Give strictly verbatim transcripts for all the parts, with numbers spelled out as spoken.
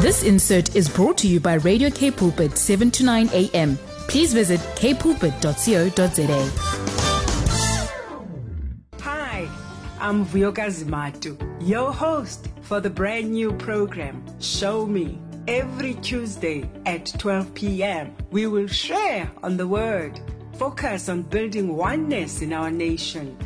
This insert is brought to you by Radio K-Pulpit, seven to nine a.m. Please visit k pulpit dot co dot za. Hi, I'm Vuyokazi Madu, your host for the brand new program, Show Me. Every Tuesday at twelve p.m., we will share on the Word, focus on building oneness in our nation.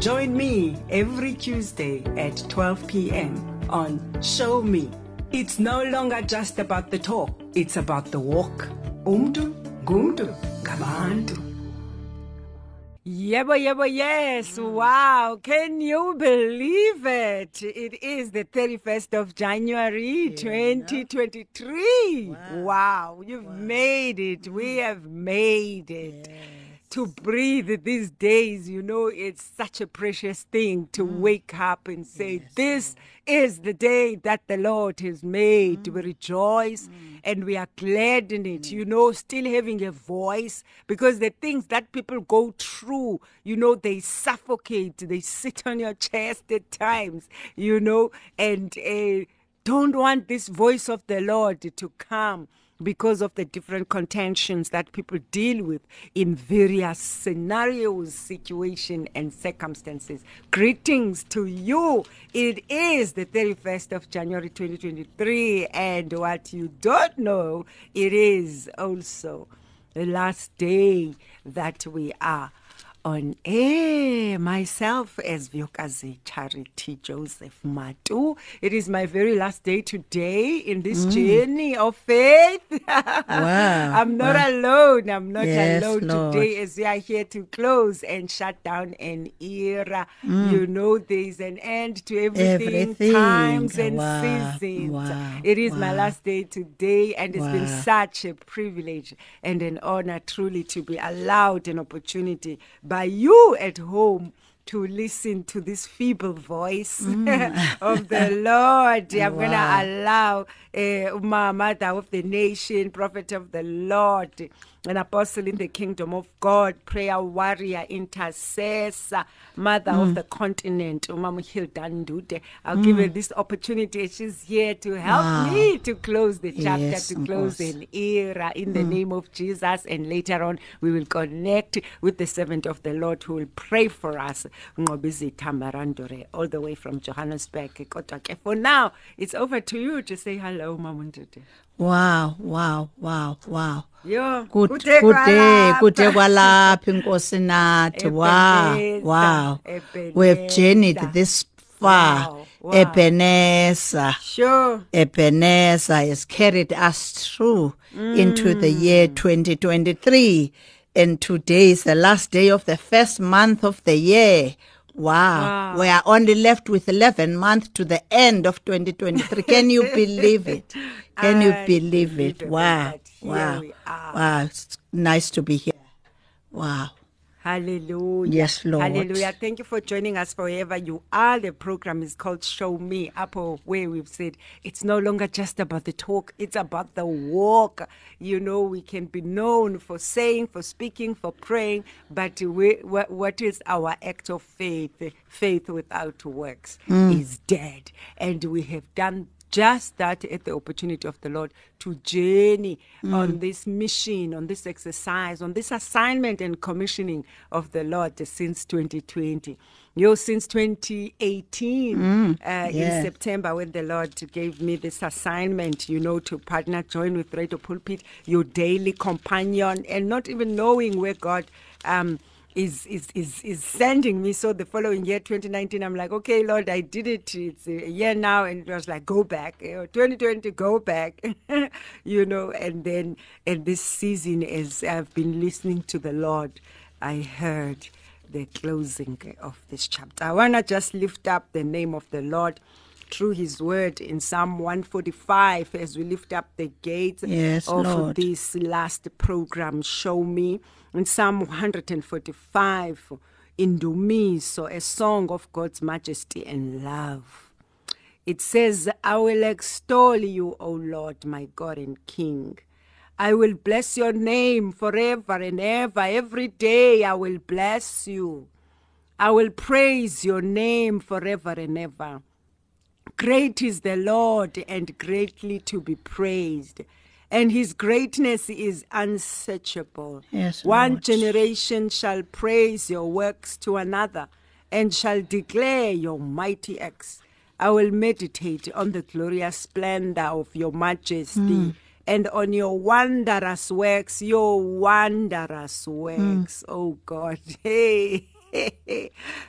Join me every Tuesday at twelve p.m. on Show Me. It's no longer just about the talk, it's about the walk. Umdu, gumdu, gabandu. Yebo, yebo, yes. Wow. Can you believe it? It is the thirty-first of January, yeah, twenty twenty-three. Wow. wow. You've wow. made it. We have made it. Yeah. To breathe these days, you know, it's such a precious thing to mm. wake up and say, yes, this Lord. Is the day that the Lord has made. Mm. We rejoice mm. and we are glad in it, mm. you know, still having a voice, because the things that people go through, you know, they suffocate, they sit on your chest at times, you know, and uh, don't want this voice of the Lord to come, because of the different contentions that people deal with in various scenarios, situation, and circumstances. Greetings to you. It is the thirty-first of January, twenty twenty-three, and what you don't know, it is also the last day that we are on air. Myself as Vuyokazi Charity Joseph Madu. It is my very last day today in this mm. journey of faith. Wow. I'm not wow. alone. I'm not yes, alone Lord. Today, as we are here to close and shut down an era. Mm. You know, there's an end to everything, everything. times and wow. seasons. Wow. It is wow. my last day today, and it's wow. been such a privilege and an honor truly to be allowed an opportunity by you at home to listen to this feeble voice mm. of the Lord. I'm wow. going to allow uh, Uma, Mother of the Nation, Prophet of the Lord, an apostle in the kingdom of God, prayer warrior, intercessor, mother mm. of the continent, Mama Hilda Ndude. I'll mm. give her this opportunity. She's here to help wow. me to close the chapter, yes, to close an era in mm. the name of Jesus. And later on, we will connect with the servant of the Lord who will pray for us, all the way from Johannesburg. For now, it's over to you to say hello, Mama Ndude. Wow, wow, wow, wow. Yo, good day, good day, wow, wow. We've journeyed this far. Wow. Ebenezer. Sure. Ebenezer has carried us through mm. into the year twenty twenty-three. And today is the last day of the first month of the year. Wow. wow. We are only left with eleven months to the end of twenty twenty-three. Can you believe it? Can you believe it? Wow. Wow. Wow. It's nice to be here. Wow. Hallelujah. Yes, Lord. Hallelujah. Thank you for joining us wherever you are. The program is called Show Me, up where we've said it's no longer just about the talk, it's about the walk. You know, we can be known for saying, for speaking, for praying, but we, what, what is our act of faith? Faith without works mm. is dead. And we have done just that at the opportunity of the Lord to journey mm. on this mission, on this exercise, on this assignment and commissioning of the Lord since twenty twenty. Yo, since twenty eighteen, mm. uh, yeah. in September, when the Lord gave me this assignment, you know, to partner, join with Radio Pulpit, your daily companion, and not even knowing where God um Is, is is is sending me. So the following year, twenty nineteen, I'm like, okay, Lord, I did it. It's a year now. And it was like, go back. twenty twenty, go back. You know, and then in this season, as I've been listening to the Lord, I heard the closing of this chapter. I want to just lift up the name of the Lord through his word in Psalm one forty-five, as we lift up the gates yes, of Lord. This last program, Show Me. In Psalm one forty-five, in Dumiso, a song of God's majesty and love. It says, I will extol you, O Lord, my God and King. I will bless your name forever and ever. Every day I will bless you. I will praise your name forever and ever. Great is the Lord and greatly to be praised. And his greatness is unsearchable. Yes, One Lord. generation shall praise your works to another and shall declare your mighty acts. I will meditate on the glorious splendor of your majesty mm. and on your wondrous works, your wondrous works, mm. oh God. Hey.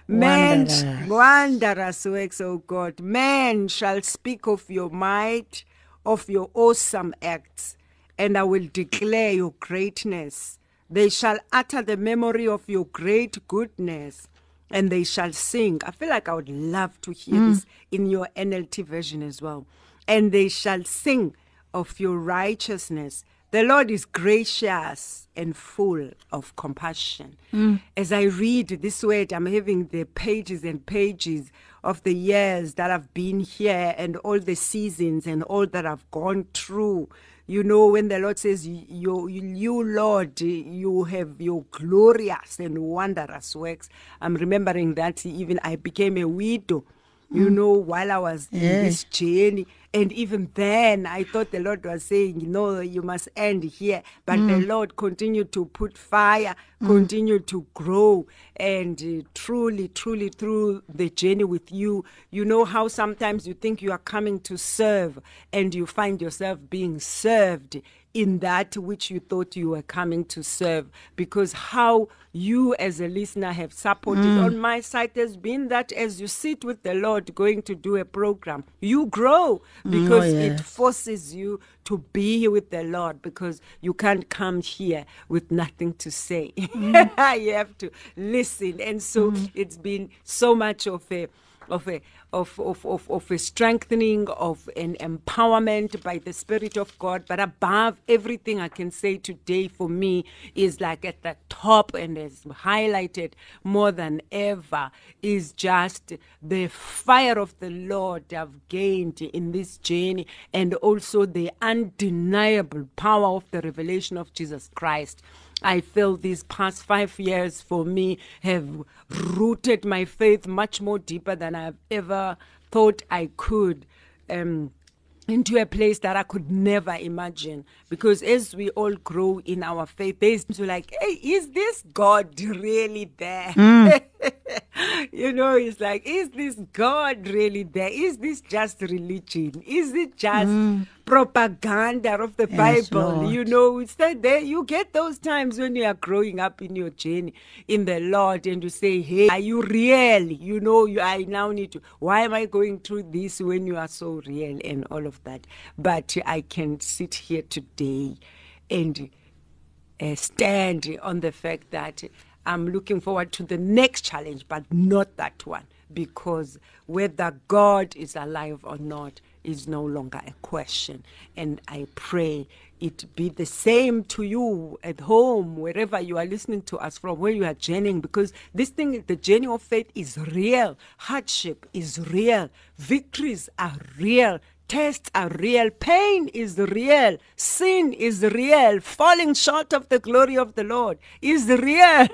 Man, wondrous. wondrous works, oh God. Man shall speak of your might, of your awesome acts, and I will declare your greatness. They shall utter the memory of your great goodness, and they shall sing. I feel like I would love to hear mm. this in your N L T version as well. And they shall sing of your righteousness. The Lord is gracious and full of compassion. Mm. As I read this word, I'm having the pages and pages of the years that I've been here and all the seasons and all that I've gone through. You know, when the Lord says, you, you, you Lord, you have your glorious and wondrous works. I'm remembering that even I became a widow, mm. you know, while I was yeah. in this journey. And even then, I thought the Lord was saying, no, you must end here. But mm. the Lord continued to put fire, mm. continued to grow. And uh, truly, truly, through the journey with you, you know how sometimes you think you are coming to serve and you find yourself being served in that which you thought you were coming to serve. Because how you as a listener have supported mm. on my side has been that as you sit with the Lord going to do a program, you grow. Because oh, yes. it forces you to be with the Lord, because you can't come here with nothing to say. Mm. You have to listen. And so mm. it's been so much of a of a of, of, of, of a strengthening, of an empowerment by the Spirit of God. But above everything I can say today for me is like at the top and is highlighted more than ever is just the fire of the Lord I've gained in this journey, and also the undeniable power of the revelation of Jesus Christ. I feel these past five years for me have rooted my faith much more deeper than I've ever thought I could, um, into a place that I could never imagine. Because as we all grow in our faith, there's like, hey, is this God really there? Mm. You know, it's like, is this God really there? Is this just religion? Is it just mm. propaganda of the yes, Bible? Lord. You know, it's that there. You get those times when you are growing up in your journey in the Lord and you say, hey, are you real? You know, you, I now need to, why am I going through this when you are so real and all of that? But I can sit here today and uh, stand on the fact that I'm looking forward to the next challenge, but not that one, because whether God is alive or not is no longer a question. And I pray it be the same to you at home, wherever you are listening to us from, where you are journeying, because this thing, the journey of faith, is real. Hardship is real. Victories are real. Tests are real. Pain is real. Sin is real. Falling short of the glory of the Lord is real.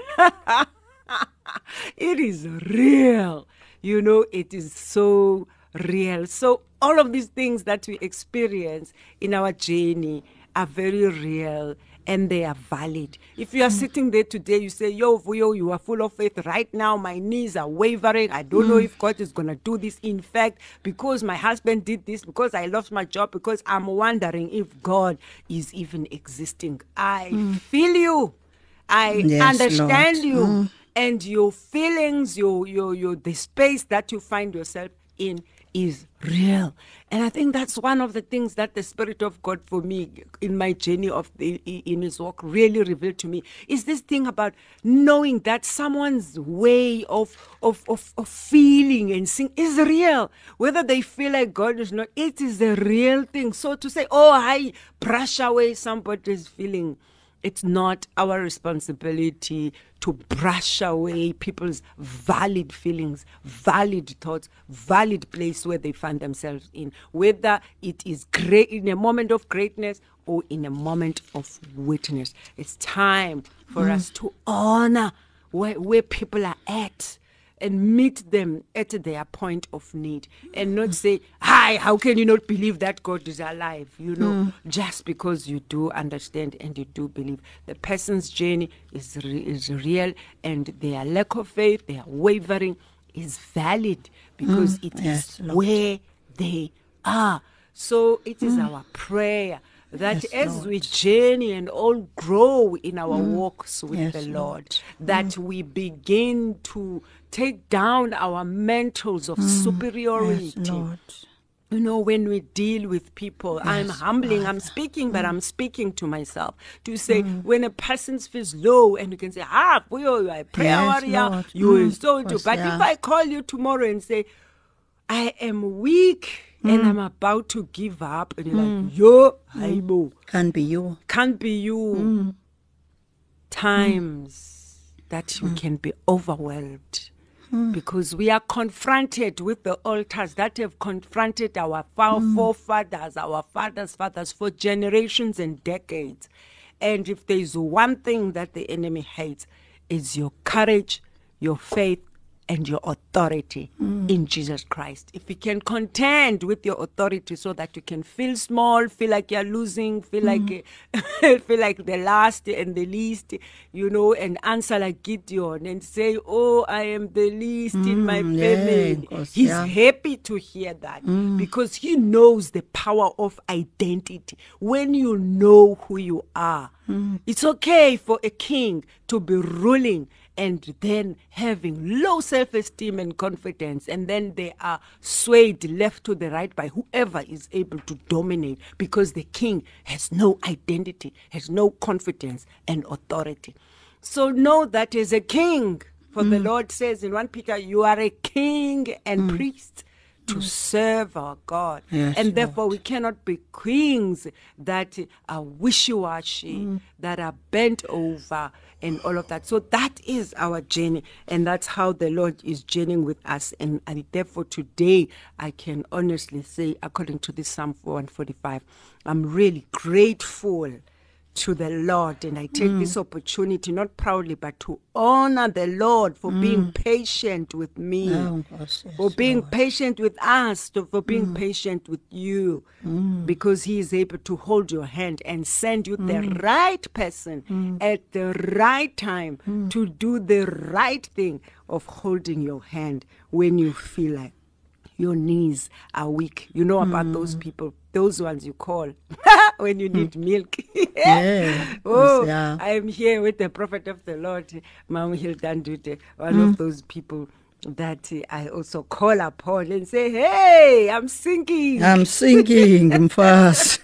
It is real. You know, it is so real. So all of these things that we experience in our journey are very real. And they are valid. If you are mm. sitting there today, you say, yo, Vuyo, you are full of faith. Right now, my knees are wavering. I don't mm. know if God is going to do this. In fact, because my husband did this, because I lost my job, because I'm wondering if God is even existing. I mm. feel you. I yes, understand Lord. you. Mm. And your feelings, your, your, your, the space that you find yourself in is real. And I think that's one of the things that the Spirit of God for me in my journey of the, in his walk really revealed to me is this thing about knowing that someone's way of of of, of feeling and seeing is real. Whether they feel like God is not, it is a real thing. So to say, oh, I brush away somebody's feeling, it's not our responsibility to brush away people's valid feelings, valid thoughts, valid place where they find themselves in, whether it is great in a moment of greatness or in a moment of weakness. It's time for mm. us to honor where, where people are at. and meet them at their point of need, and not say, hi, how can you not believe that God is alive? You know, mm. just because you do understand and you do believe. The person's journey is, re- is real, and their lack of faith, their wavering is valid, because mm. it yes, is Lord. Where they are. So it is mm. our prayer that yes, as Lord. We journey and all grow in our mm. walks with yes, the Lord, Lord. That mm. we begin to take down our mantles of mm. superiority. Yes, Lord. You know, when we deal with people, yes, I'm humbling, Lord. I'm speaking, mm. but I'm speaking to myself to say, mm. when a person feels low, and you can say, ah, boy, I pray, yes, warrior, you mm. so do. But yeah. if I call you tomorrow and say, I am weak, Mm. and I'm about to give up, and you're mm. like, yo, mm. aibo. Can't be you. Can't be you. Mm. Times mm. that you mm. can be overwhelmed, mm. because we are confronted with the altars that have confronted our mm. forefathers, our fathers' fathers for generations and decades. And if there is one thing that the enemy hates, is your courage, your faith, and your authority mm. in Jesus Christ. If you can contend with your authority so that you can feel small, feel like you're losing, feel mm. like feel like the last and the least, you know, and answer like Gideon and say, oh, I am the least mm, in my family. Yeah, He's yeah. happy to hear that mm. because he knows the power of identity. When you know who you are, mm. it's okay for a king to be ruling and then having low self-esteem and confidence, and then they are swayed left to the right by whoever is able to dominate, because the king has no identity, has no confidence and authority. So know that as a king, for mm. the Lord says in First Peter, you are a king and mm. priest to mm. serve our God. Yes, and therefore Lord. We cannot be queens that are wishy-washy, mm. that are bent over, and all of that. So that is our journey, and that's how the Lord is journeying with us. And, and therefore today I can honestly say, according to this Psalm one forty-five, I'm really grateful to the Lord, and I take mm. this opportunity, not proudly, but to honor the Lord for mm. being patient with me, oh, gosh, yes, for being Lord. Patient with us, to, for being mm. patient with you, mm. because He is able to hold your hand and send you mm. the right person mm. at the right time mm. to do the right thing of holding your hand when you feel like your knees are weak. You know about mm. those people, those ones you call when you need milk. yeah. Oh, yeah. I am here with the prophet of the Lord, Mama Hilda Ndude, one mm. of those people that uh, I also call upon and say, hey, I'm sinking. I'm sinking, I'm fast.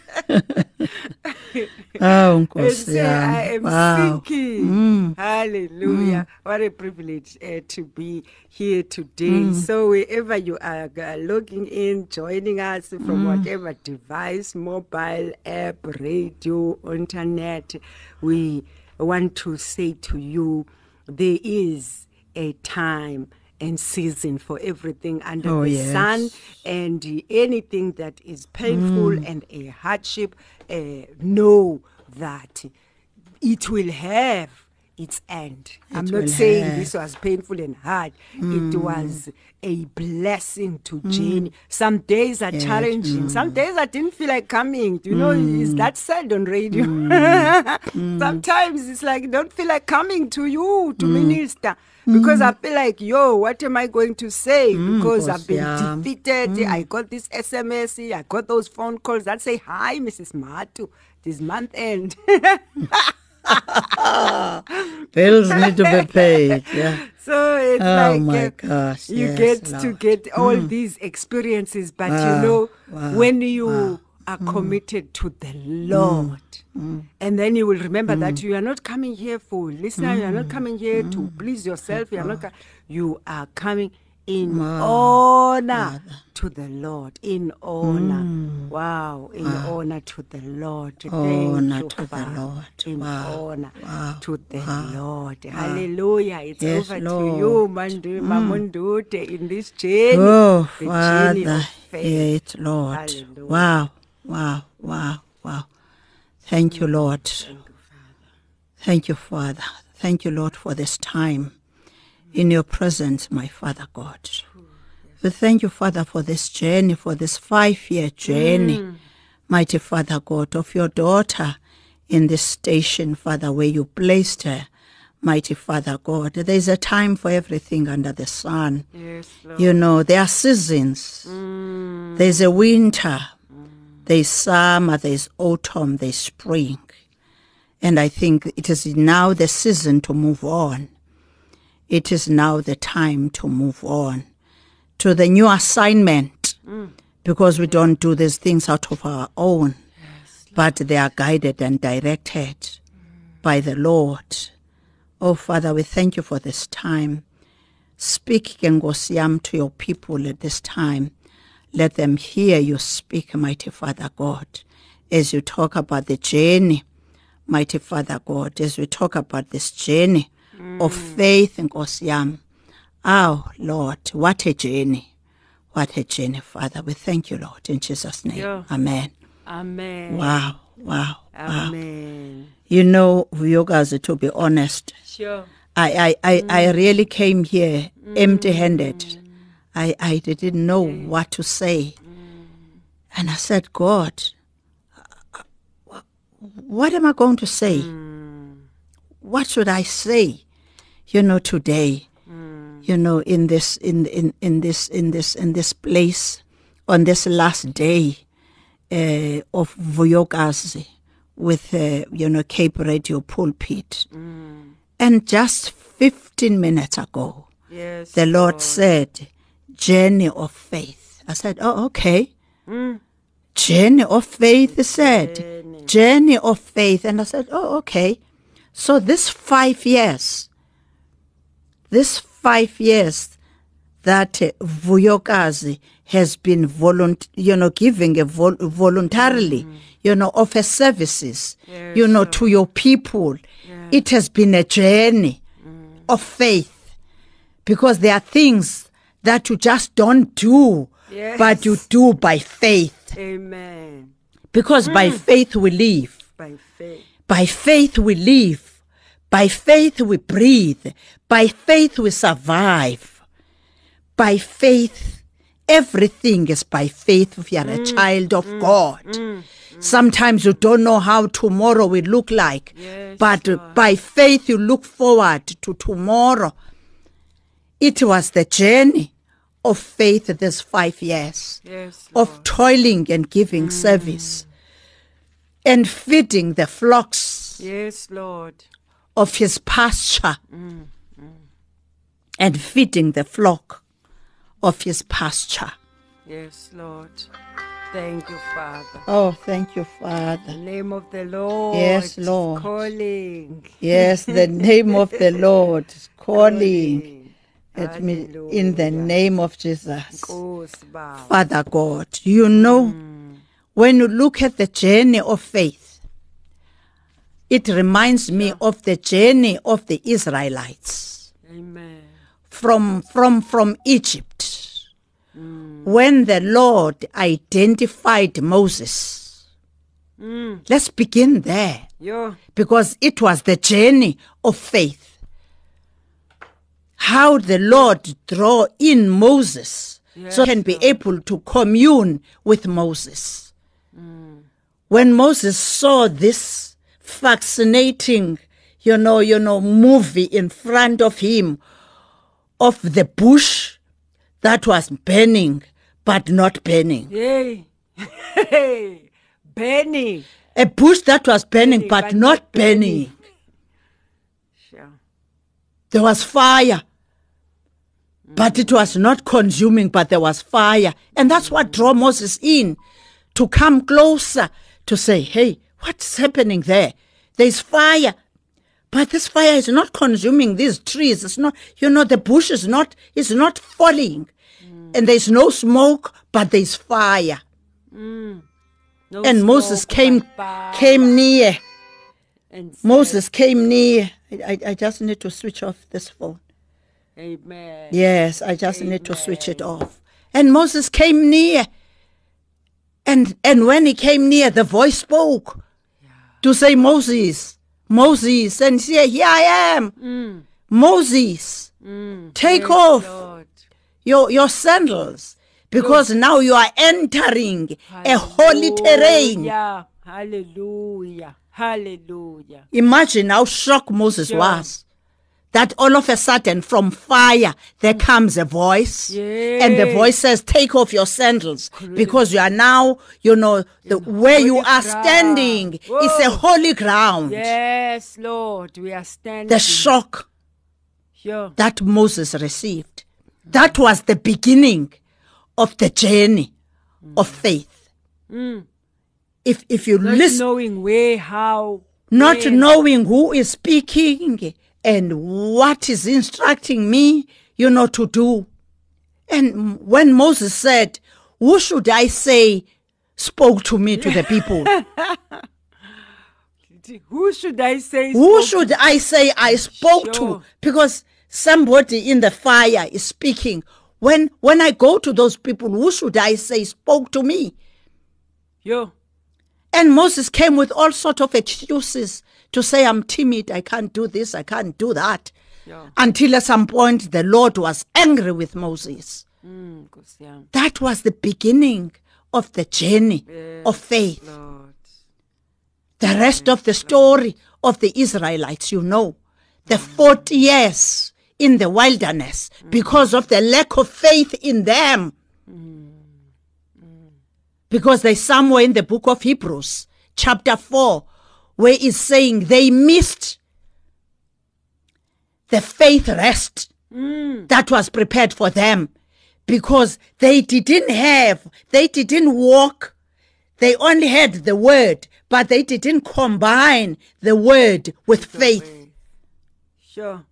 oh, and say, I am wow. sinking. Mm. Hallelujah. Mm. What a privilege uh, to be here today. Mm. So wherever you are uh, logging in, joining us from mm. whatever device, mobile, app, radio, internet, we want to say to you, there is a time and season for everything under oh, the yes. sun, and anything that is painful mm. and a hardship, uh, know that it will have its end. It I'm not saying have. This was painful and hard. Mm. It was a blessing to mm. Jane. Some days are yes. challenging. Mm. Some days I didn't feel like coming. You mm. know, is that said on radio? Mm. mm. Sometimes it's like, don't feel like coming to you, to mm. minister. Because mm. I feel like, yo, what am I going to say? Mm, because course, I've been yeah. defeated. Mm. I got this S M S. I got those phone calls that say, hi, Missus Madu, this month end. Bills need to be paid. Yeah. So it's oh like my uh, gosh, you yes, get Lord. To get all mm. these experiences. But wow, you know, wow, when you wow. are mm. committed to the Lord, mm. and then you will remember mm. that you are not coming here for listener, mm. you are not coming here mm. to please yourself, you are not, you are coming in wow. honor wow. to the Lord, in honor mm. wow in wow. honor to the Lord, honor to the Lord, in wow. honor wow. to the wow. Lord wow. Hallelujah. It's yes, over Lord. To you, Mandu, mm. Mamundute, in this journey, oh, the Father, journey of faith. It, Lord. Hallelujah. Wow, wow, wow, wow. Thank you, Lord. Thank you, Father. Thank you, Father. Thank you, Lord, for this time. in your presence, my Father God. We thank you, Father, for this journey, for this five-year journey, mm. mighty Father God, of your daughter in this station, Father, where you placed her, mighty Father God. There is a time for everything under the sun. Yes, Lord. You know, there are seasons. Mm. There's a winter, mm. there's summer, there's autumn, there's spring. And I think it is now the season to move on. It is now the time to move on to the new assignment, mm. because we don't do these things out of our own, yes, but they are guided and directed mm. by the Lord. Oh, Father, we thank you for this time. Speak, Ngosiam, to your people at this time. Let them hear you speak, mighty Father God, as you talk about the journey, mighty Father God, as we talk about this journey mm. of faith, Ngosiam. Oh, Lord, what a journey. What a journey, Father. We thank you, Lord, in Jesus' name. Yeah. Amen. Amen. Wow, wow, Amen. Wow. You know, Vuyokazi, to be honest, sure. I, I, I, mm. I really came here mm. empty-handed. Mm. I, I didn't know okay. what to say. Mm. And I said, God, what am I going to say? Mm. What should I say, you know, today? You know, in this, in in in this, in this, in this place, on this last day uh, of Vuyokazi with uh, you know, Cape Radio Pulpit, mm. and just fifteen minutes ago, yes, the Lord, Lord said, "Journey of faith." I said, "Oh, okay." Mm. Journey of faith, he said. Journey. Journey of faith, and I said, "Oh, okay." So this five years, this. Five years that uh, Vuyokazi has been volunt, you know, giving a vol voluntarily, mm. you know, of her services, yes, you know, so. to your people. Yes. It has been a journey mm. of faith, because there are things that you just don't do, yes. but you do by faith. Amen. Because mm. by faith we live. By faith. By faith we live. By faith we breathe. By faith we survive. By faith, everything is by faith if you are mm, a child of mm, God. Mm, mm, Sometimes you don't know how tomorrow will look like, yes, but Lord. By faith you look forward to tomorrow. It was the journey of faith this five years, yes, of toiling and giving mm. service and feeding the flocks. Yes, Lord. Of his pasture mm, mm. and feeding the flock of his pasture. Yes, Lord. Thank you, Father. Oh, thank you, Father. The name of the Lord. Yes, Lord. Is calling. Yes, the name of the Lord is calling. At me in the name of Jesus. Father God, you know, mm. when you look at the journey of faith, it reminds me of the journey of the Israelites. Amen. From from from Egypt, mm. when the Lord identified Moses. Mm. Let's begin there, yeah. because it was the journey of faith. How the Lord drew in Moses, yes, so he can be able to commune with Moses. Mm. When Moses saw this fascinating, you know, you know, movie in front of him of the bush that was burning but not burning. Yay. Hey, burning. A bush that was burning, burning but, but not burning. burning. Sure. There was fire, mm. but it was not consuming, but there was fire. And that's what drew Moses in, to come closer, to say, hey, what's happening there? There's fire, but this fire is not consuming these trees. It's not, you know, the bush is not, it's not falling. Mm. And there's no smoke, but there's fire. Mm. No and smoke, Moses came, came near. And Moses came near. I, I just need to switch off this phone. Amen. Yes, I just Amen. need to switch it off. And Moses came near. And, and when he came near, the voice spoke. To say, Moses, Moses, and say, here I am, mm. Moses, Mm, Take off Lord. your your sandals, because Lord. now you are entering Hallelujah. a holy terrain. Hallelujah. Hallelujah. Imagine how shocked Moses sure. was that all of a sudden from fire there comes a voice. Yes. And the voice says, take off your sandals, because you are now, you know, the, where you are standing is a holy ground. Yes, Lord, we are standing. The shock sure. that Moses received, that was the beginning of the journey mm. of faith. Mm. If if you not listen, knowing where, how, not where. knowing who is speaking and what is instructing me, you know, to do. And when Moses said, who should I say spoke to me to the people? Who should I say? Who should to? I say I spoke sure. to? Because somebody in the fire is speaking. When when I go to those people, who should I say spoke to me? Yo. And Moses came with all sorts of excuses to say, I'm timid, I can't do this, I can't do that. Yeah. Until at some point, the Lord was angry with Moses. Mm, yeah. That was the beginning of the journey yes, of faith. Lord. The rest yes, of the story Lord. of the Israelites, you know, the mm. forty years in the wilderness mm. because of the lack of faith in them. Mm. Because there's somewhere in the book of Hebrews, chapter four, where it's saying they missed the faith rest mm. that was prepared for them, because they didn't have, they didn't walk, they only had the word, but they didn't combine the word with faith. Sure.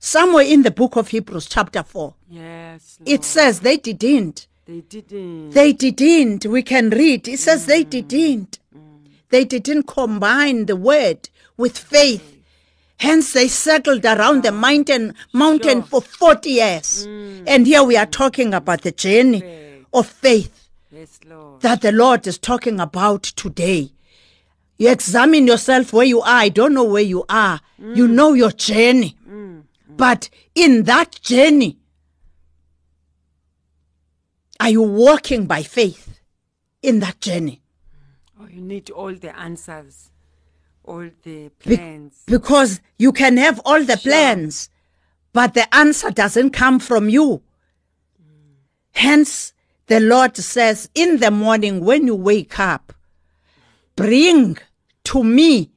Somewhere in the book of Hebrews, chapter four, yes, Lord. it says they didn't. They didn't. They didn't. We can read. It says mm. they didn't. Mm. They didn't combine the word with faith. Hence they settled around the mountain mountain sure. for forty years. Mm. And here we are talking about the journey faith. of faith yes, Lord. that the Lord is talking about today. You examine yourself where you are. I don't know where you are. Mm. You know your journey. Mm. But in that journey, are you walking by faith in that journey? Oh, you need all the answers, all the plans. Be- because you can have all the sure. plans, but the answer doesn't come from you. Mm. Hence, the Lord says, in the morning when you wake up, bring to me,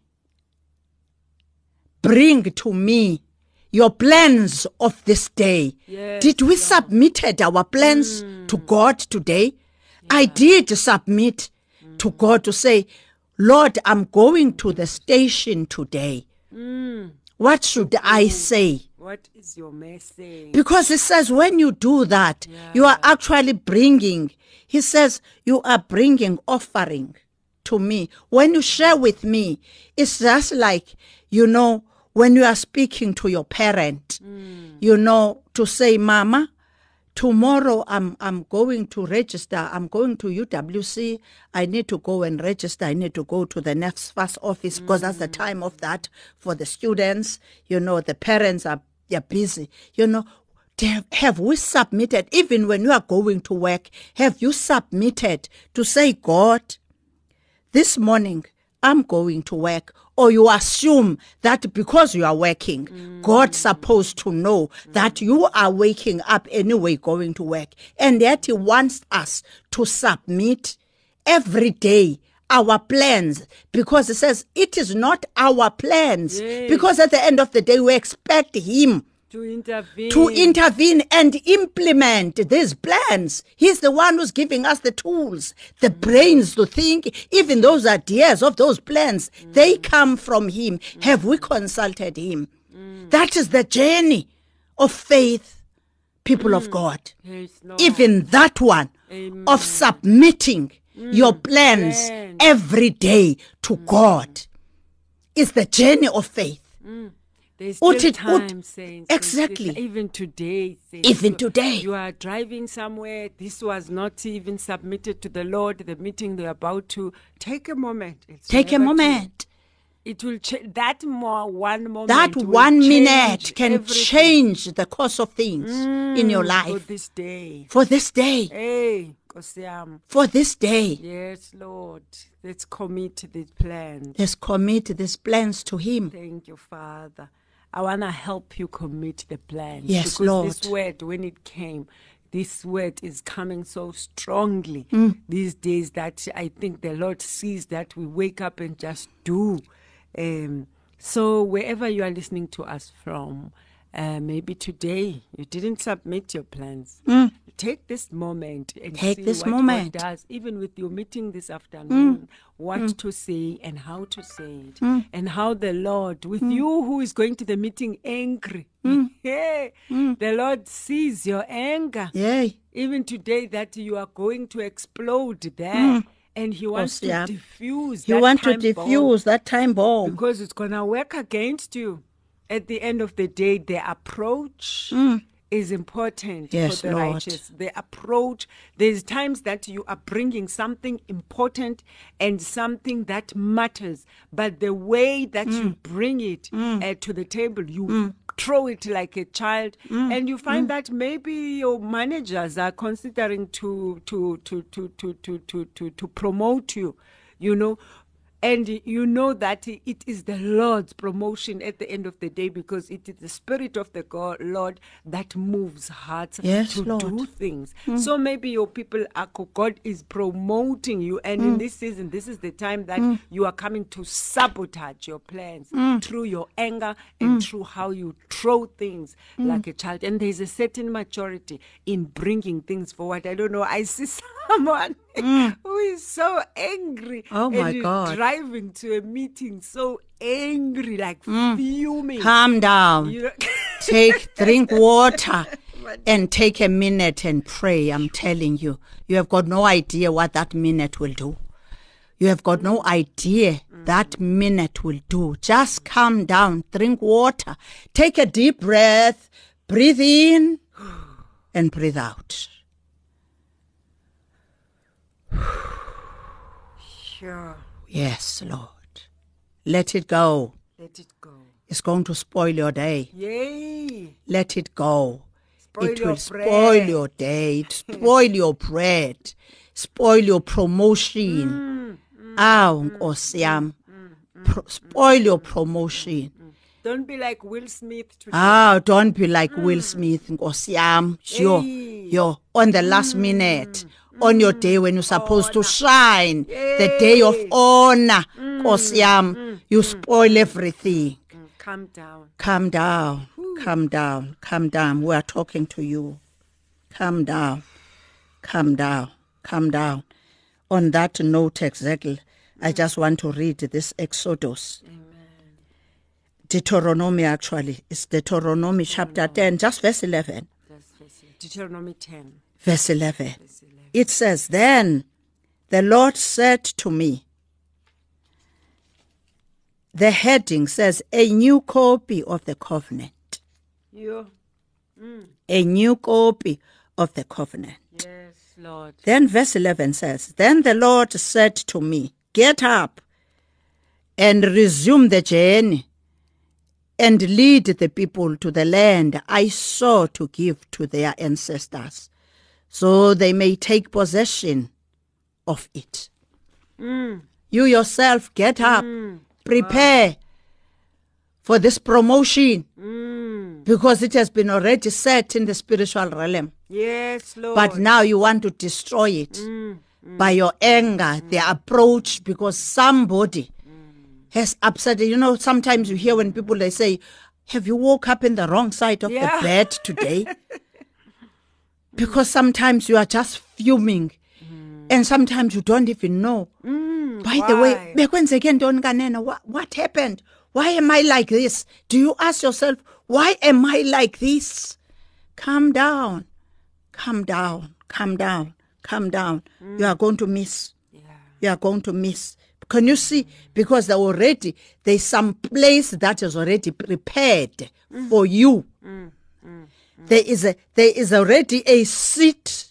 bring to me your plans of this day. Yes, did we yeah. submitted our plans mm. to God today? Yeah. I did submit mm. to God to say, Lord, I'm going to the station today. Mm. What should mm. I say? What is your message? Because it says when you do that, yeah. you are actually bringing, he says, you are bringing offering to me. When you share with me, it's just like, you know, when you are speaking to your parent, mm. you know, to say, Mama, tomorrow I'm I'm going to register. I'm going to U W C. I need to go and register. I need to go to the next first office because mm. that's the time of that for the students. You know, the parents are they're busy. You know, have we submitted, even when you are going to work, have you submitted to say, God, this morning I'm going to work? Or you assume that because you are working, mm. God's supposed to know mm. that you are waking up anyway going to work. And yet he wants us to submit every day our plans, because it says it is not our plans. Yes. Because at the end of the day, we expect him to intervene. to intervene and implement these plans. He's the one who's giving us the tools, the mm. brains to think. Even those ideas of those plans, mm. they come from him. Mm. Have we consulted him? Mm. That is the journey of faith, people mm. of God. Yes, Lord. Even that one Amen. of submitting mm. your plans Amen. every day to mm. God is the journey of faith. Mm. There's still Uti, time, Uti, saints. Exactly. Still, even today, saints. Even today. You are driving somewhere. This was not even submitted to the Lord. The meeting they're about to. Take a moment. It's take a moment. To, It will ch- that more one moment. That one minute can everything. change the course of things mm, in your life. For this day. For this day. Hey, Kosiam. For this day. Yes, Lord. Let's commit these plans. Let's commit these plans to Him. Thank you, Father. I want to help you commit the plans. Yes, because Lord. This word, when it came, this word is coming so strongly mm. these days that I think the Lord sees that we wake up and just do. Um, so wherever you are listening to us from, uh, maybe today you didn't submit your plans. Mm. Take this moment and Take see this what moment. God does, even with your meeting this afternoon, mm. what mm. to say and how to say it, mm. and how the Lord, with mm. you who is going to the meeting angry, mm. hey, mm. the Lord sees your anger. Yay. Even today that you are going to explode there. Mm. And he wants oh, yeah. to diffuse he that want time to diffuse bomb that time bomb. Because it's going to work against you. At the end of the day, the approach mm. is important yes, for the Lord. righteous. The approach, there's times that you are bringing something important and something that matters. But the way that mm. you bring it mm. uh, to the table, you mm. throw it like a child, mm. and you find mm. that maybe your managers are considering to to to to to to to to, to promote you, you know, and you know that it is the Lord's promotion at the end of the day, because it is the Spirit of the God, Lord, that moves hearts yes, to Lord. do things. Mm. So maybe your people are, God is promoting you, and mm. in this season, this is the time that mm. you are coming to sabotage your plans mm. through your anger and mm. through how you throw things mm. like a child. And there is a certain maturity in bringing things forward. I don't know, I see someone mm. who is so angry. Oh my God. Driving to a meeting so angry, like mm. fuming. Calm down. You know? Take, drink water and take a minute and pray. I'm telling you, you have got no idea what that minute will do. You have got no idea mm. that minute will do. Just calm down, drink water, take a deep breath, breathe in and breathe out. Sure. Yes, Lord. Let it go. Let it go. It's going to spoil your day. Yay. Let it go. Spoil it will bread. spoil your day. It spoil your bread. Spoil your promotion. Mm, mm, Aung mm, Osiam. Mm, mm, Pro- spoil mm, your promotion. Mm, mm. Don't be like Will Smith today. Ah, don't be like mm. Will Smith. Osiam. Yo, yo, on the last mm. minute. On your day when you're supposed honor. to shine, Yay. the day of honor, mm. Kosiam, mm. you spoil everything. Mm. Calm down. Calm down. Ooh. Calm down. Calm down. We are talking to you. Calm down. Calm down. Calm down. On that note, exactly, mm. I just want to read this Exodus. Amen. Deuteronomy, actually. It's Deuteronomy chapter oh, no. ten, just verse eleven. Deuteronomy ten. Verse eleven. Verse eleven. It says, then the Lord said to me, the heading says, a new copy of the covenant. Yeah. Mm. A new copy of the covenant. Yes, Lord. Then verse eleven says, then the Lord said to me, get up and resume the journey and lead the people to the land I swore to give to their ancestors, so they may take possession of it. Mm. You yourself get up, mm. prepare wow. for this promotion, mm. because it has been already set in the spiritual realm. Yes, Lord. But now you want to destroy it mm. Mm. by your anger, mm. the approach, because somebody mm. has upset it. You know, sometimes you hear when people, they say, have you woke up in the wrong side of yeah. the bed today? Because sometimes you are just fuming. Mm. And sometimes you don't even know. Mm, By why? the way, what happened? Why am I like this? Do you ask yourself, why am I like this? Calm down. Calm down. Calm down. Calm down. Mm. You are going to miss. Yeah. You are going to miss. Can you see? Mm. Because there already, there's some place that is already prepared mm. for you. Mm. Mm. There is a, there is already a seat.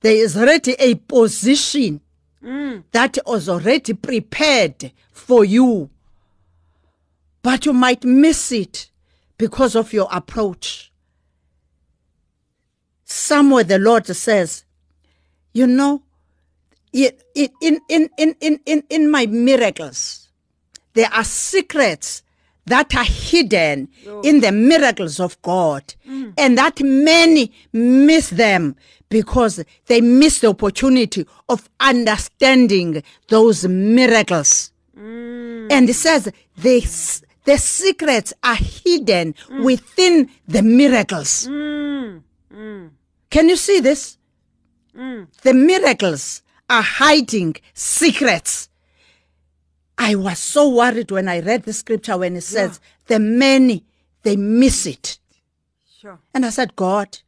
There is already a position mm. that was already prepared for you. but you might miss it because of your approach. Somewhere the Lord says, you know, in, in, in, in, in, in my miracles, there are secrets that are hidden oh. in the miracles of God. Mm. And that many miss them because they miss the opportunity of understanding those miracles. Mm. And it says the, the secrets are hidden mm. within the miracles. Mm. Mm. Can you see this? Mm. The miracles are hiding secrets. I was so worried when I read the scripture when it says, yeah. the many, they miss it. Sure. And I said, God,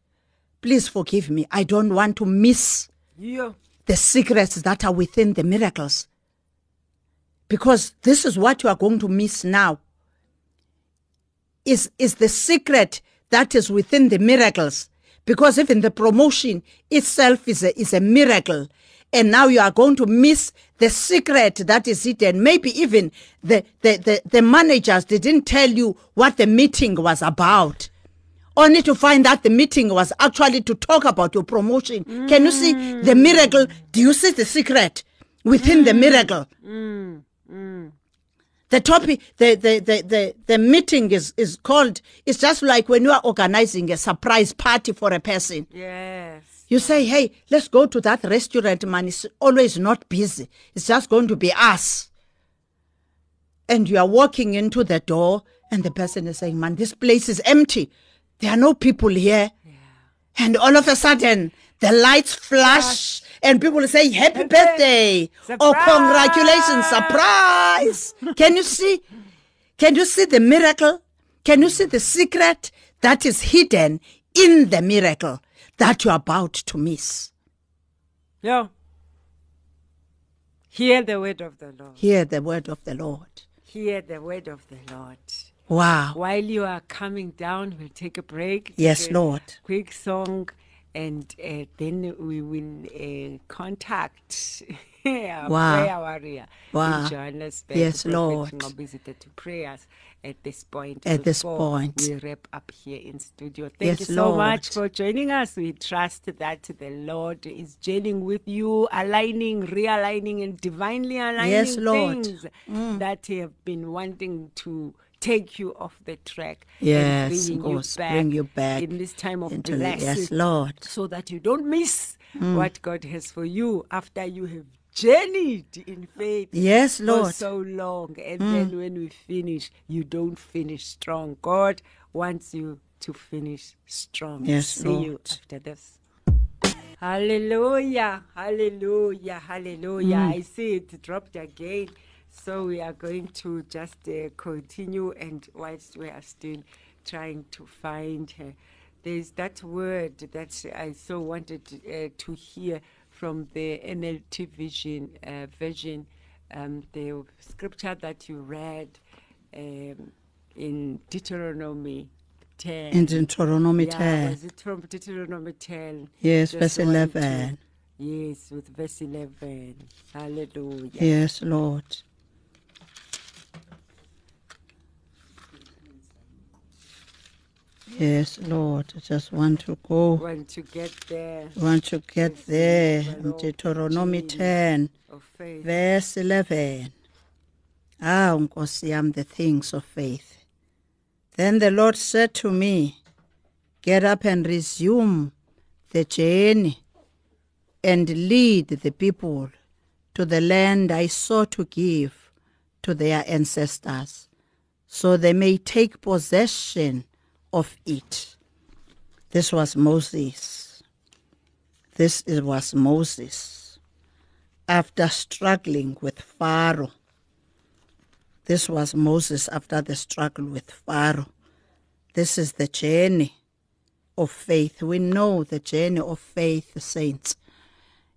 please forgive me. I don't want to miss yeah. the secrets that are within the miracles. Because this is what you are going to miss now. Is is the secret that is within the miracles. Because even the promotion itself is a, is a miracle. And now you are going to miss the secret that is hidden. Maybe even the, the, the, the managers didn't tell you what the meeting was about. Only to find out the meeting was actually to talk about your promotion. Mm. Can you see the miracle? Do you see the secret within mm. the miracle? Mm. Mm. The topic, the, the, the, the, the meeting is, is called, it's just like when you are organizing a surprise party for a person. Yes. You say, hey, let's go to that restaurant, man. It's always not busy. It's just going to be us. And you are walking into the door and the person is saying, man, this place is empty. There are no people here. Yeah. And all of a sudden, the lights flash, flash. And people say, happy, happy birthday. Surprise. Or congratulations, surprise. Can you see? Can you see the miracle? Can you see the secret that is hidden in the miracle that you're about to miss? Yeah. Hear the word of the Lord. Hear the word of the Lord. Hear the word of the Lord. Wow. While you are coming down, we'll take a break. Yes, Lord. Quick song, and uh, then we will uh, contact our wow. prayer warrior wow. in Johannesburg. Yes, Lord. Visited to prayers at this point. At this point. We wrap up here in studio. Thank yes, you so Lord. much for joining us. We trust that the Lord is journeying with you, aligning, realigning, and divinely aligning yes, Lord. things mm. that have been wanting to take you off the track. Yes, and bring, course, you back bring you back in this time of blessing. Yes, Lord. So that you don't miss mm. what God has for you after you have journeyed in faith yes, Lord. for so long. And mm. then when we finish, you don't finish strong. God wants you to finish strong. Yes, See Lord. you after this. Hallelujah, hallelujah, hallelujah. Mm. I see it dropped again. So we are going to just uh, continue, and whilst we are still trying to find her, there's that word that I so wanted uh, to hear from the N L T vision, uh, version, um, the scripture that you read um, in Deuteronomy ten. In Deuteronomy yeah, ten. Was it from Deuteronomy ten? Yes, just verse eleven. To, yes, with verse eleven. Hallelujah. Yes, Lord. Yes, Lord, I just want to go. Want to get there. Want to get yes, there. Deuteronomy ten, verse eleven. Ah, Nkosi yam, the things of faith. Then the Lord said to me, get up and resume the journey and lead the people to the land I swore to give to their ancestors, so they may take possession of it. This was Moses. This is, was Moses. After struggling with Pharaoh. This was Moses after the struggle with Pharaoh. This is the journey of faith. We know the journey of faith, saints.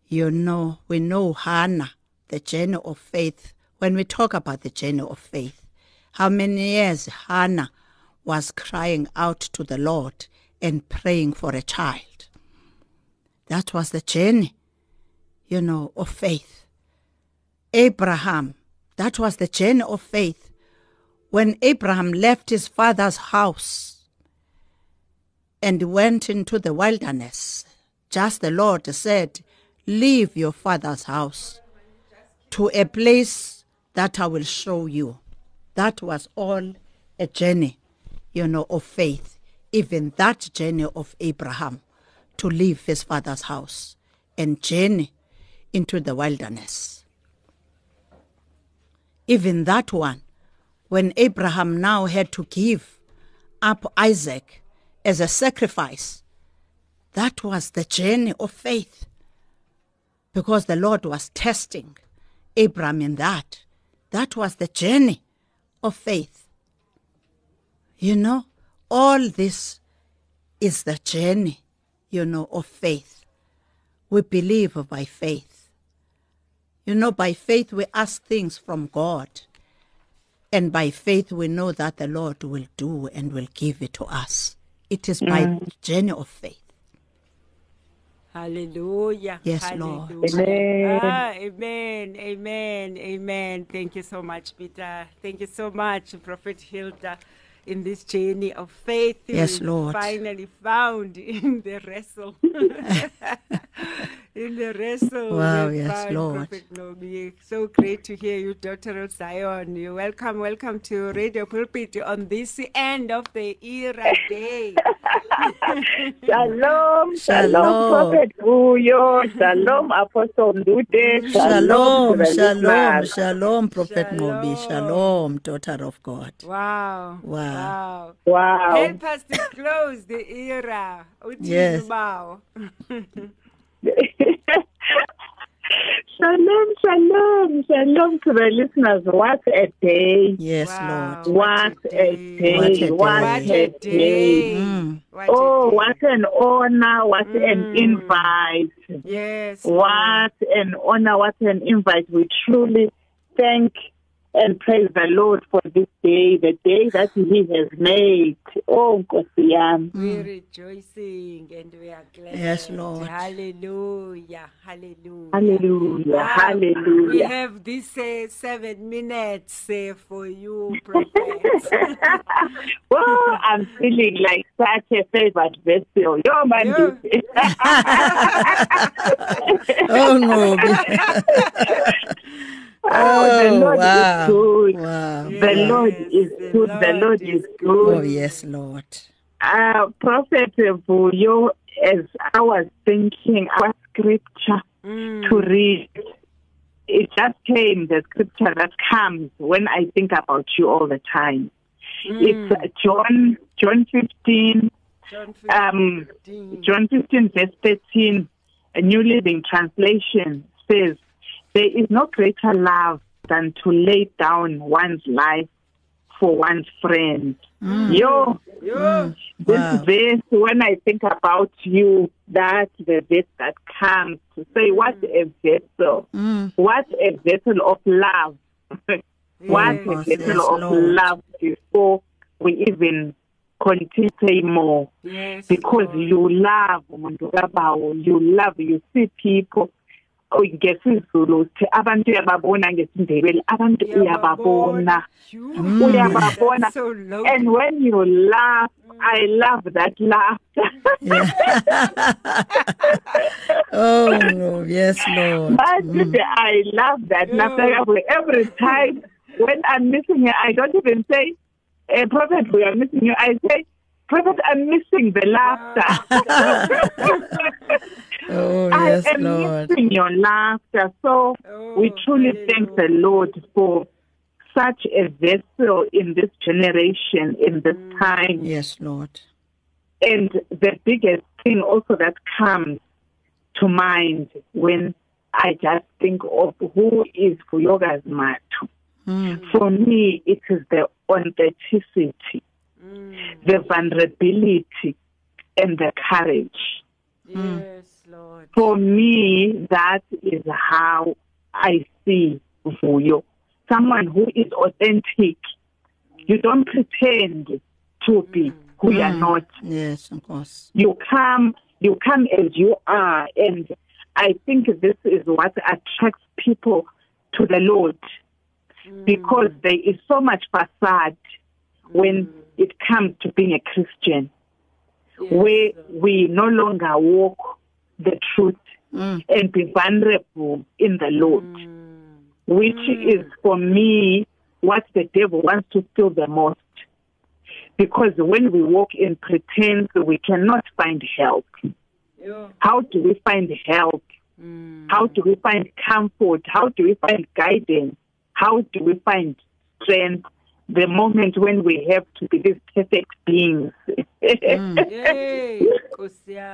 You know, we know Hannah, the journey of faith. When we talk about the journey of faith, how many years Hannah was crying out to the Lord and praying for a child. That was the journey, you know, of faith. Abraham, that was the journey of faith when Abraham left his father's house and went into the wilderness, just the Lord said, leave your father's house to a place that I will show you. That was all a journey, you know, of faith. Even that journey of Abraham to leave his father's house and journey into the wilderness. Even that one, when Abraham now had to give up Isaac as a sacrifice, that was the journey of faith, because the Lord was testing Abraham in that. That was the journey of faith. You know, all this is the journey, you know, of faith. We believe by faith. You know, by faith we ask things from God. And by faith we know that the Lord will do and will give it to us. It is by mm. the journey of faith. Hallelujah. Yes, Hallelujah. Lord. Amen. Ah, amen. Amen. Amen. Thank you so much, Peter. Thank you so much, Prophet Hilda. In this journey of faith, yes, we Lord. Finally found in the wrestle. in the wrestle. Wow, yes, Lord. Prophet Nobi. So great to hear you, Doctor Zion. You welcome, welcome to Radio Pulpit on this end of the era day. Shalom, shalom, shalom, Prophet Vuyo, shalom, Apostle Ndude, shalom, shalom, shalom, shalom, Prophet Nobi, shalom, daughter of God. Wow, wow, wow. wow. Help us to close the era. Yes. Wow. Shalom, shalom, shalom to the listeners. What a day. Yes, wow. Lord. What, what a day. day. What a day. What a day. Mm. What oh, a day. What an honor. What mm. an invite. Yes. What Lord. an honor. What an invite. We truly thank and praise the Lord for this day, the day that He has made. Oh, Kosiam. We're rejoicing and we are glad. Yes, Lord. Hallelujah. Hallelujah. Hallelujah. Wow. Hallelujah. We have these uh, seven minutes uh, for you, Prophet. Oh, I'm feeling like such a favorite vessel. Yo, man. Yo. Oh, no. Oh, the Lord wow. is good. Wow. Yes, the Lord is the good. Lord the Lord is good. Oh, yes, Lord. Uh, Prophet Vuyo, as I was thinking, our scripture mm. to read, it just came, the scripture that comes when I think about you all the time. Mm. It's John, John fifteen, John fifteen, um, John fifteen verse thirteen, a New Living Translation says, there is no greater love than to lay down one's life for one's friend. Mm. Yo, mm. this wow. verse, when I think about you, that's the verse that comes to say, what a vessel. Mm. What a vessel of love. What yes, a vessel yes, of Lord. Love before we even continue to say more. Yes, because Lord. you love, you love, you see people. Mm. And when you laugh, mm. I love that laughter. Oh, no. Yes, Lord. But mm. I love that yeah. laughter. Every time when I'm missing you, I don't even say, hey, Prophet, we are missing you. I say, Prophet, I'm missing the laughter. Oh, yes, I am Lord. missing your laughter. So oh, we truly hallelujah. thank the Lord for such a vessel in this generation, in this mm. time. Yes, Lord. And the biggest thing also that comes to mind when I just think of who is Vuyokazi Madu. Mm. For me, it is the authenticity, mm. the vulnerability, and the courage. Yes. Lord. For me, that is how I see Vuyo. Someone who is authentic. You don't pretend to be who mm. you are not. Yes, of course. You come, you come as you are, and I think this is what attracts people to the Lord. mm. because there is so much facade when mm. it comes to being a Christian, yes. where we no longer walk the truth mm. and be vulnerable in the Lord, mm. which mm. is, for me, what the devil wants to steal the most. Because when we walk in pretense, we cannot find help. Yeah. How do we find help? Mm. How do we find comfort? How do we find guidance? How do we find strength? The moment when we have to be these perfect beings. Mm.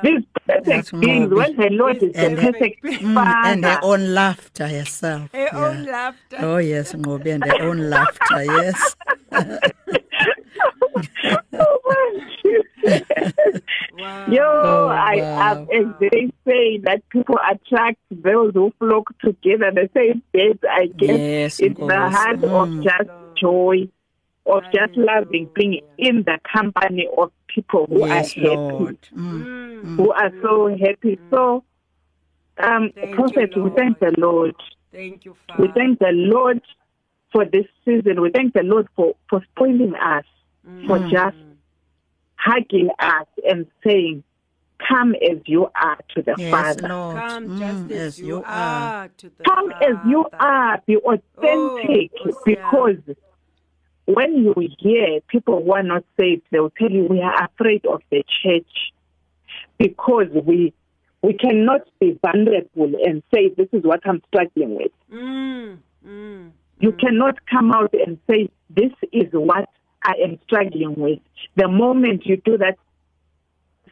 These perfect beings, when the Lord is the perfect Father. And their own laughter, yourself. Their yeah. own laughter. Oh, yes, Mobi, and their own laughter, yes. Oh, my wow. Yo, oh, I, wow. I, as they say that people attract those who flock together, the same faith, I guess, yes, it's the heart mm. of just joy, of just loving being in the company of people who yes, are happy, mm. who are so happy. So, um, thank Prophet, you, we thank the Lord. Thank you, Father. We thank the Lord for this season. We thank the Lord for, for spoiling us, mm. for just hugging us and saying, come as you are to the yes, Father. Lord. Come mm, just as, as you are, are to the Come Father. As you are. Be authentic, oh, because when you hear people who are not saved, they'll tell you we are afraid of the church because we we cannot be vulnerable and say this is what I'm struggling with. Mm, mm, you mm. cannot come out and say this is what I am struggling with. The moment you do that,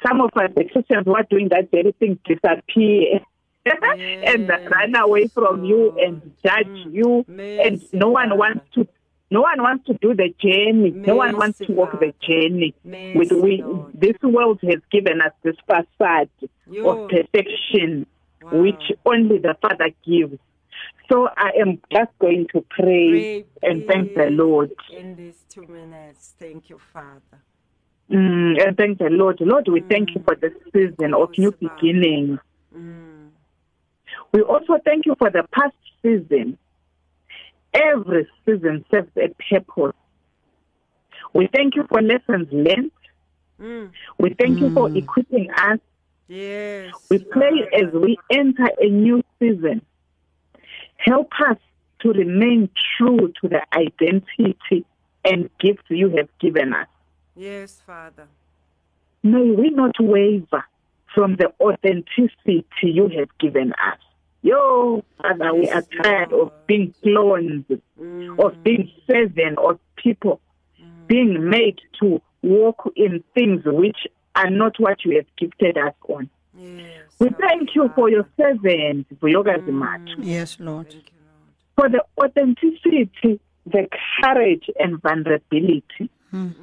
some of us, the Christians who are doing that very thing, disappear yes. and run away from you and judge mm. you. Mercy, and no one God. wants to no one wants to do the journey. Mercy, no one wants to walk God. the journey. Mercy, with we, this world has given us this facade Yo. of perfection, wow. which only the Father gives. So I am just going to pray, pray and thank the Lord. In these two minutes, thank you, Father. Mm, and thank the Lord. Lord, we mm. thank you for this season of new beginnings. Mm. We also thank you for the past season. Every season serves a purpose. We thank you for lessons learned. Mm. We thank mm. you for equipping us. Yes. We pray as we enter a new season. Help us to remain true to the identity and gifts you have given us. Yes, Father. May we not waver from the authenticity you have given us. Yo, Father, yes, we are tired Lord. of being clones, mm. of being servants of people, mm. being made to walk in things which are not what you have gifted us on. Yes, we thank you Father. for your servant, Vuyokazi Madu. Yes, Lord. Thank you, Lord. For the authenticity, the courage, and vulnerability. Mm.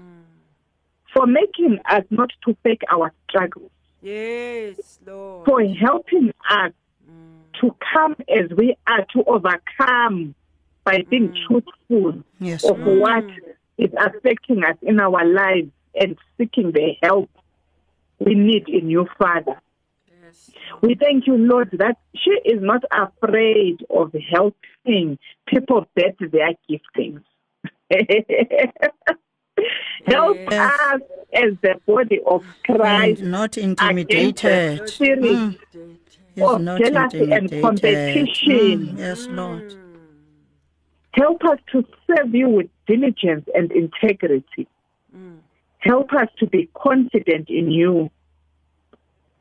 For making us not to fake our struggles. Yes, Lord. For helping us mm. to come as we are, to overcome by being mm. truthful yes, of Lord. what mm. is affecting us in our lives and seeking the help we need in you, Father. Yes. We thank you, Lord, that she is not afraid of helping people bet their giftings. Help yes. us as the body of Christ, and not intimidated. The spirit mm. of not jealousy intimidated. and competition. Mm. Yes, Lord. Help us to serve you with diligence and integrity. Mm. Help us to be confident in you.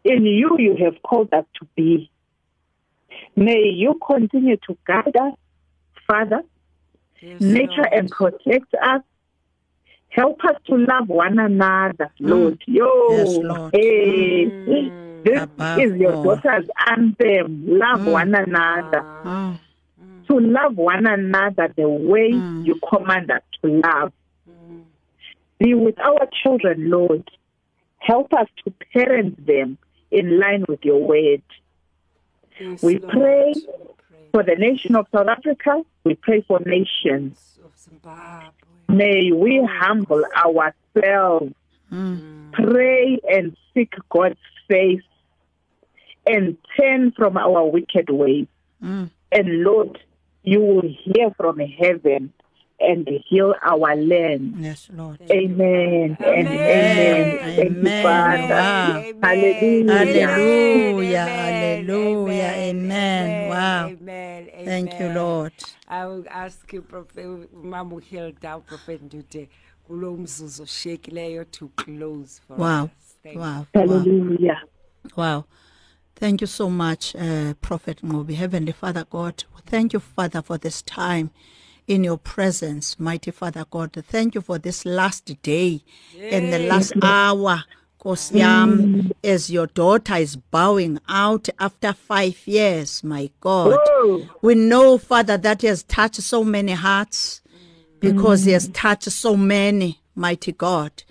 In you, you have called us to be. May you continue to guide us, Father, yes, nurture and protect us. Help us to love one another, Lord. Mm. Yo, yes, Lord. Hey, mm. this Above is your all. daughter's anthem. Love mm. one another. Mm. Mm. To love one another the way mm. you command us to love. Mm. Be with our children, Lord. Help us to parent them in line with your word. Yes, we Lord. pray for the nation of South Africa. We pray for nations. May we humble ourselves, mm. pray and seek God's face, and turn from our wicked ways. Mm. And Lord, you will hear from heaven and heal our land. Yes, Lord. Amen. Amen. And amen. Amen. Thank you, Father. Amen. Hallelujah. Hallelujah. Hallelujah. Amen. Amen. Wow. Amen. Amen. Thank you, Lord. I will ask you, Prophet Mama Hilda, Prophet Ndude, to close for wow. us. Thank wow. You. Hallelujah. Wow. Thank you so much, uh, Prophet Nobi. Heavenly Father God, thank you, Father, for this time in your presence, mighty Father God. Thank you for this last day Yay. and the last hour, Kosi Yam, as your daughter is bowing out after five years, my God. Whoa. We know, Father, that he has touched so many hearts because mm. he has touched so many, mighty God.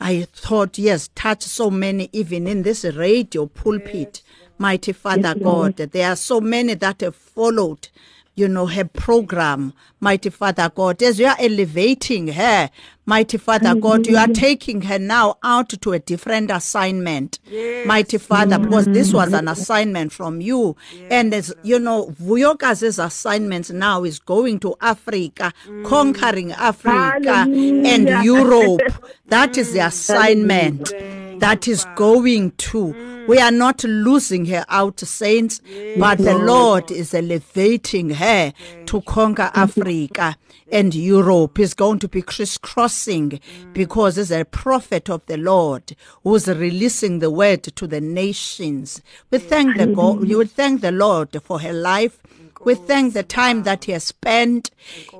I thought he has touched so many even in this radio pulpit, yes. mighty Father yes, God. There are so many that have followed, you know, her program, mighty Father God. As you are elevating her, mighty Father Hallelujah. God, you are taking her now out to a different assignment, yes. mighty Father, mm-hmm. because this was an assignment from you. Yes. And as you know, Vuyokazi's assignment now is going to Africa, mm. conquering Africa Hallelujah. and Europe. That is the assignment Hallelujah. that is going to. Mm. We are not losing her out, saints, yes. but the Lord is elevating her yes. to conquer Africa and Europe. Is going to be crisscrossing mm. because it's a prophet of the Lord who's releasing the word to the nations. We yes. thank the God. You will thank the Lord for her life. We thank the time that he has spent,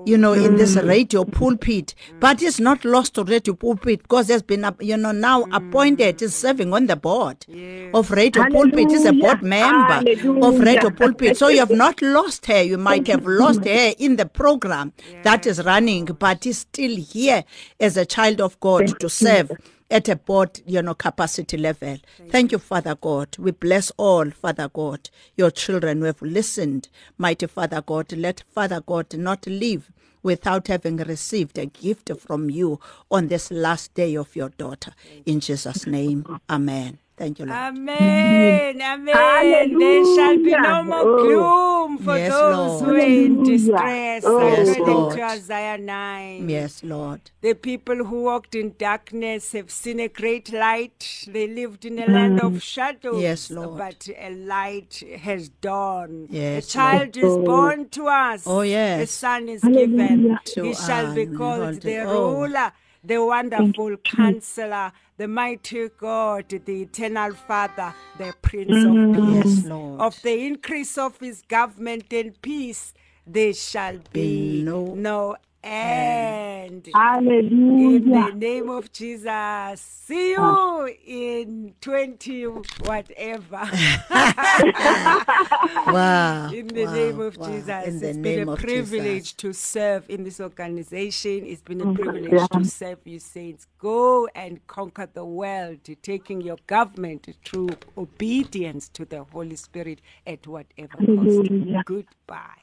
you know, in this radio pulpit. But he's not lost to radio pulpit because he's been, you know, now appointed. He's serving on the board of radio Hallelujah. pulpit. He's a board member Hallelujah. of radio pulpit. So you have not lost her. You might have lost her in the program that is running, but he's still here as a child of God to serve at a board, you know, capacity level. Thank, Thank you, Father God. We bless all, Father God, your children who have listened. Mighty Father God, let Father God not leave without having received a gift from you on this last day of your daughter. In Jesus' name, amen. Thank you, Lord. Amen. Amen. Hallelujah. There shall be no more gloom for yes, those Lord. who are in distress. Oh, yes, Lord. Isaiah nine. Yes, Lord. The people who walked in darkness have seen a great light. They lived in a mm. land of shadows. Yes, Lord. But a light has dawned. Yes, a child Lord. is born to us. Oh, yes. A son is Hallelujah. given. To he shall be called the oh. ruler, the wonderful counselor, the mighty God, the eternal Father, the Prince mm-hmm. of Peace. Yes, Lord. Of the increase of his government and peace, there shall be, be no, no end. Hallelujah. In the name of Jesus. See you oh. in twenty whatever. Wow. In the wow. name of wow. Jesus. In the it's been a privilege Jesus. to serve in this organization. It's been a privilege yeah. to serve you saints. Go and conquer the world, taking your government through obedience to the Holy Spirit at whatever cost. Yeah. Goodbye.